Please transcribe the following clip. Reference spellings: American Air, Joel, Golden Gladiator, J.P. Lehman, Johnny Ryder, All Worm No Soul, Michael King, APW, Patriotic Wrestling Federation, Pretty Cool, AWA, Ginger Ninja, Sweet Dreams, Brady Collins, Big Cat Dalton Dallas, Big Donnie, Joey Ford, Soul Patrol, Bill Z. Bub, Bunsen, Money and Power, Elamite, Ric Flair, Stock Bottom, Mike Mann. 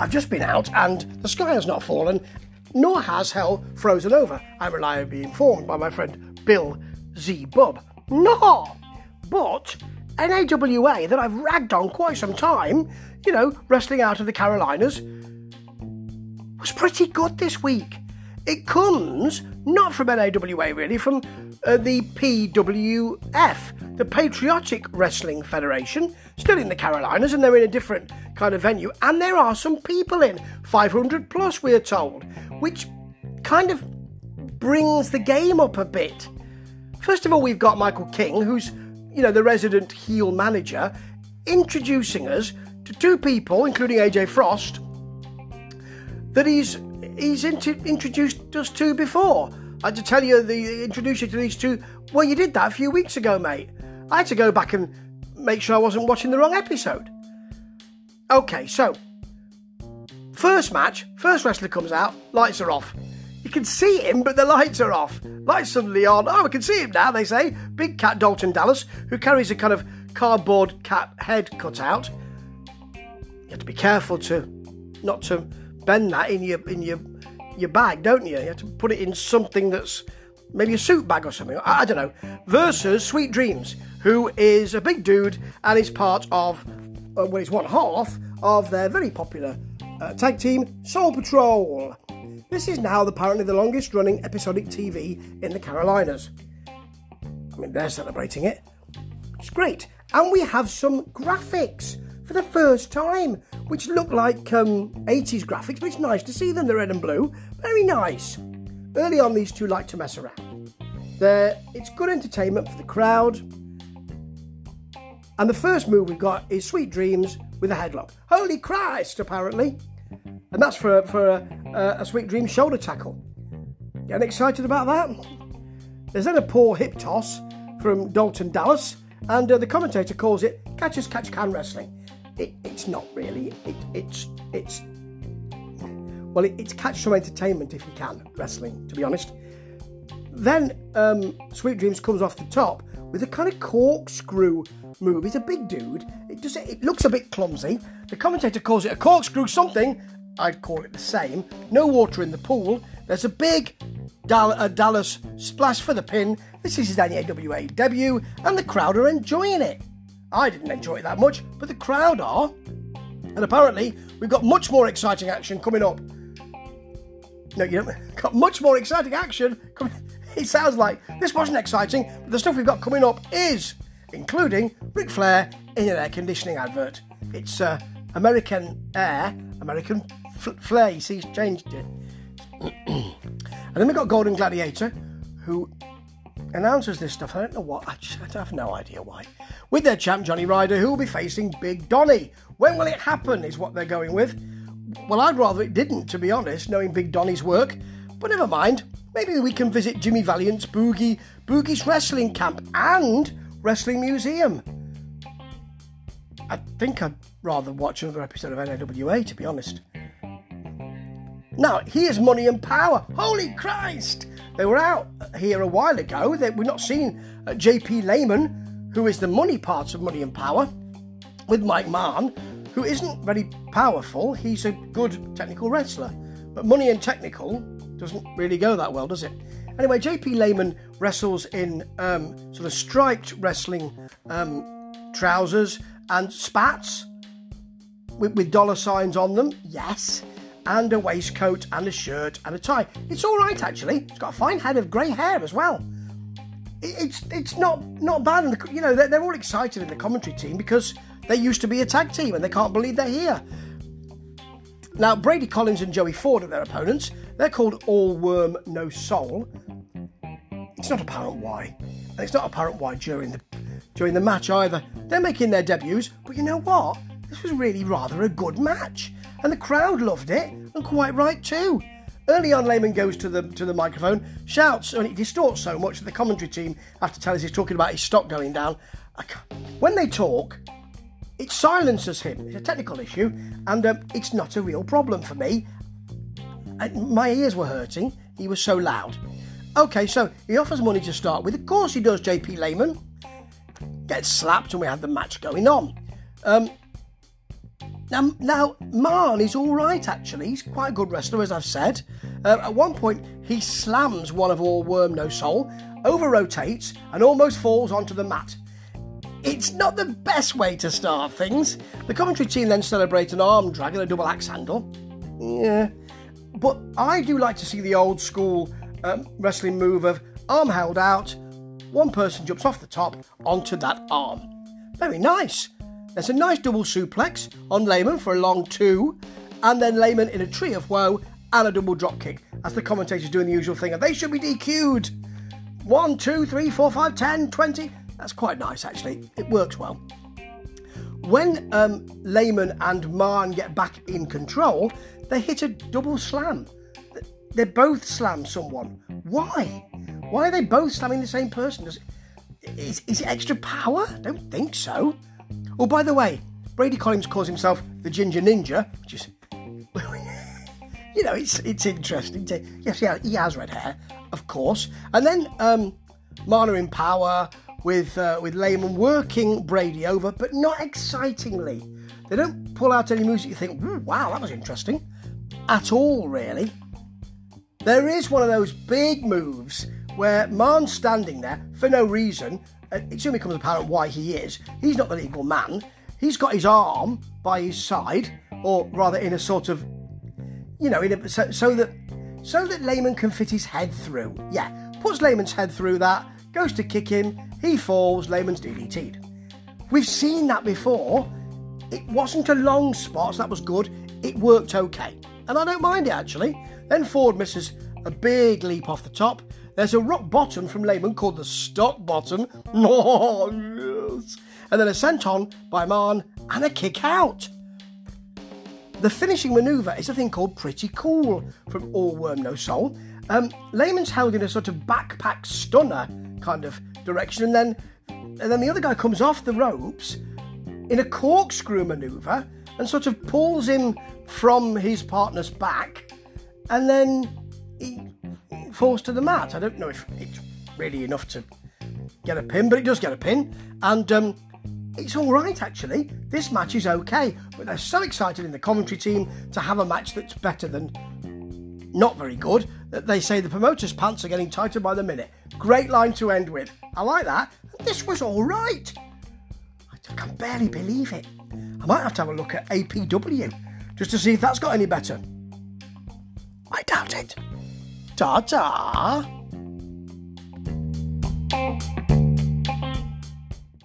I've just been out and the sky has not fallen, nor has hell frozen over, I'm reliably informed by my friend Bill Z. Bub. No! But an AWA that I've ragged on quite some time, you know, wrestling out of the Carolinas, was pretty good this week. It comes not from an AWA really, from the PWF, the Patriotic Wrestling Federation, still in the Carolinas, and they're in a different kind of venue, and there are some people in, 500 plus we're told, which kind of brings the game up a bit. First of all, we've got Michael King, who's, you know, the resident heel manager, introducing us to two people, including AJ Frost, that he's introduced us to before. I had to tell you, introduce you to these two. Well, you did that a few weeks ago, mate. I had to go back and make sure I wasn't watching the wrong episode. Okay, so, first match, first wrestler comes out, lights are off. You can see him, but the lights are off. Lights suddenly on. Oh, I can see him now, they say. Big Cat Dalton Dallas, who carries a kind of cardboard cat head cut out. You have to be careful to not to bend that in your bag, don't you? You have to put it in something that's maybe a suit bag or something. I don't know. Versus Sweet Dreams, who is a big dude and is part of, well, he's one half of their very popular tag team, Soul Patrol. This is now apparently the longest running episodic TV in the Carolinas. I mean, they're celebrating it. It's great. And we have some graphics for the first time, which look like 80s graphics, but it's nice to see them. The red and blue, very nice. Early on, these two like to mess around. It's good entertainment for the crowd. And the first move we've got is Sweet Dreams with a headlock. Holy Christ, apparently. And that's for a Sweet Dream shoulder tackle. Getting excited about that? There's then a poor hip toss from Dalton Dallas, and the commentator calls it catch-as-catch-can wrestling. It's not really. It's catch some entertainment if you can, wrestling, to be honest. Then Sweet Dreams comes off the top with a kind of corkscrew move. He's a big dude. It looks a bit clumsy. The commentator calls it a corkscrew something. I'd call it the same. No water in the pool. There's a big Dallas splash for the pin. This is his AWA debut, and the crowd are enjoying it. I didn't enjoy it that much, but the crowd are. And apparently, we've got much more exciting action coming up. No, you don't. Got much more exciting action. It sounds like this wasn't exciting, but the stuff we've got coming up is, including Ric Flair in an air conditioning advert. It's American Air, American Flair, you see, he's changed it. And then we've got Golden Gladiator, who announces this stuff. I don't know what, I have no idea why. With their champ, Johnny Ryder, who will be facing Big Donnie. When will it happen, is what they're going with. Well, I'd rather it didn't, to be honest, knowing Big Donnie's work. But never mind, maybe we can visit Jimmy Valiant's Boogie's Wrestling Camp and Wrestling Museum. I think I'd rather watch another episode of NAWA, to be honest. Now, here's Money and Power. Holy Christ! They were out here a while ago. We've not seen J.P. Lehman, who is the money part of Money and Power, with Mike Mann, who isn't very powerful. He's a good technical wrestler. But money and technical doesn't really go that well, does it? Anyway, J.P. Lehman wrestles in sort of striped wrestling trousers and spats with dollar signs on them, yes, and a waistcoat and a shirt and a tie. It's all right, actually. It's got a fine head of grey hair as well. It's not bad. And you know, they're all excited in the commentary team because they used to be a tag team and they can't believe they're here. Now, Brady Collins and Joey Ford are their opponents. They're called All Worm No Soul. It's not apparent why. And it's not apparent why during the match either. They're making their debuts, but you know what? This was really rather a good match. And the crowd loved it, and quite right too. Early on, Lehman goes to the microphone, shouts, and it distorts so much that the commentary team have to tell us he's talking about his stock going down. When they talk, it silences him. It's a technical issue, and it's not a real problem for me. My ears were hurting. He was so loud. Okay, so he offers money to start with. Of course he does, J.P. Lehman. Gets slapped and we have the match going on. Now, Marn is all right, actually. He's quite a good wrestler, as I've said. At one point, he slams one of All Worm No Soul, over-rotates, and almost falls onto the mat. It's not the best way to start things. The commentary team then celebrate an arm drag and a double axe handle. Yeah. But I do like to see the old school wrestling move of arm held out, one person jumps off the top onto that arm. Very nice. There's a nice double suplex on Lehman for a long two, and then Lehman in a tree of woe and a double drop kick as the commentators doing the usual thing and they should be DQ'd. 1, 2, 3, 4, 5, 10, 20. That's quite nice, actually. It works well. When Lehman and Marn get back in control, they hit a double slam. They both slam someone. Why? Why are they both slamming the same person? Is it extra power? I don't think so. Oh, by the way, Brady Collins calls himself the Ginger Ninja, which is... you know, it's interesting. Yes, yeah, he has red hair, of course. And then Marn in power... With Lehman working Brady over, but not excitingly. They don't pull out any moves that you think, wow, that was interesting. At all, really. There is one of those big moves where Marn's standing there for no reason. It soon becomes apparent why he is. He's not the legal man. He's got his arm by his side, or rather in a sort of, you know, in a, so that Lehman can fit his head through. Yeah, puts Lehman's head through that, goes to kick him, he falls, Lehman's DDT'd. We've seen that before. It wasn't a long spot, so that was good. It worked okay. And I don't mind it, actually. Then Ford misses a big leap off the top. There's a rock bottom from Lehman called the Stock Bottom. Oh, yes. And then a senton by Marn and a kick out. The finishing manoeuvre is a thing called Pretty Cool from All Worm No Soul. Lehman's held in a sort of backpack stunner kind of direction, and then the other guy comes off the ropes in a corkscrew manoeuvre and sort of pulls him from his partner's back, and then he falls to the mat. I don't know if it's really enough to get a pin, but it does get a pin, and it's all right, actually. This match is okay, but they're so excited in the commentary team to have a match that's better than not very good that they say the promoter's pants are getting tighter by the minute. Great line to end with. I like that. This was all right. I can barely believe it. I might have to have a look at APW just to see if that's got any better. I doubt it. Ta-ta.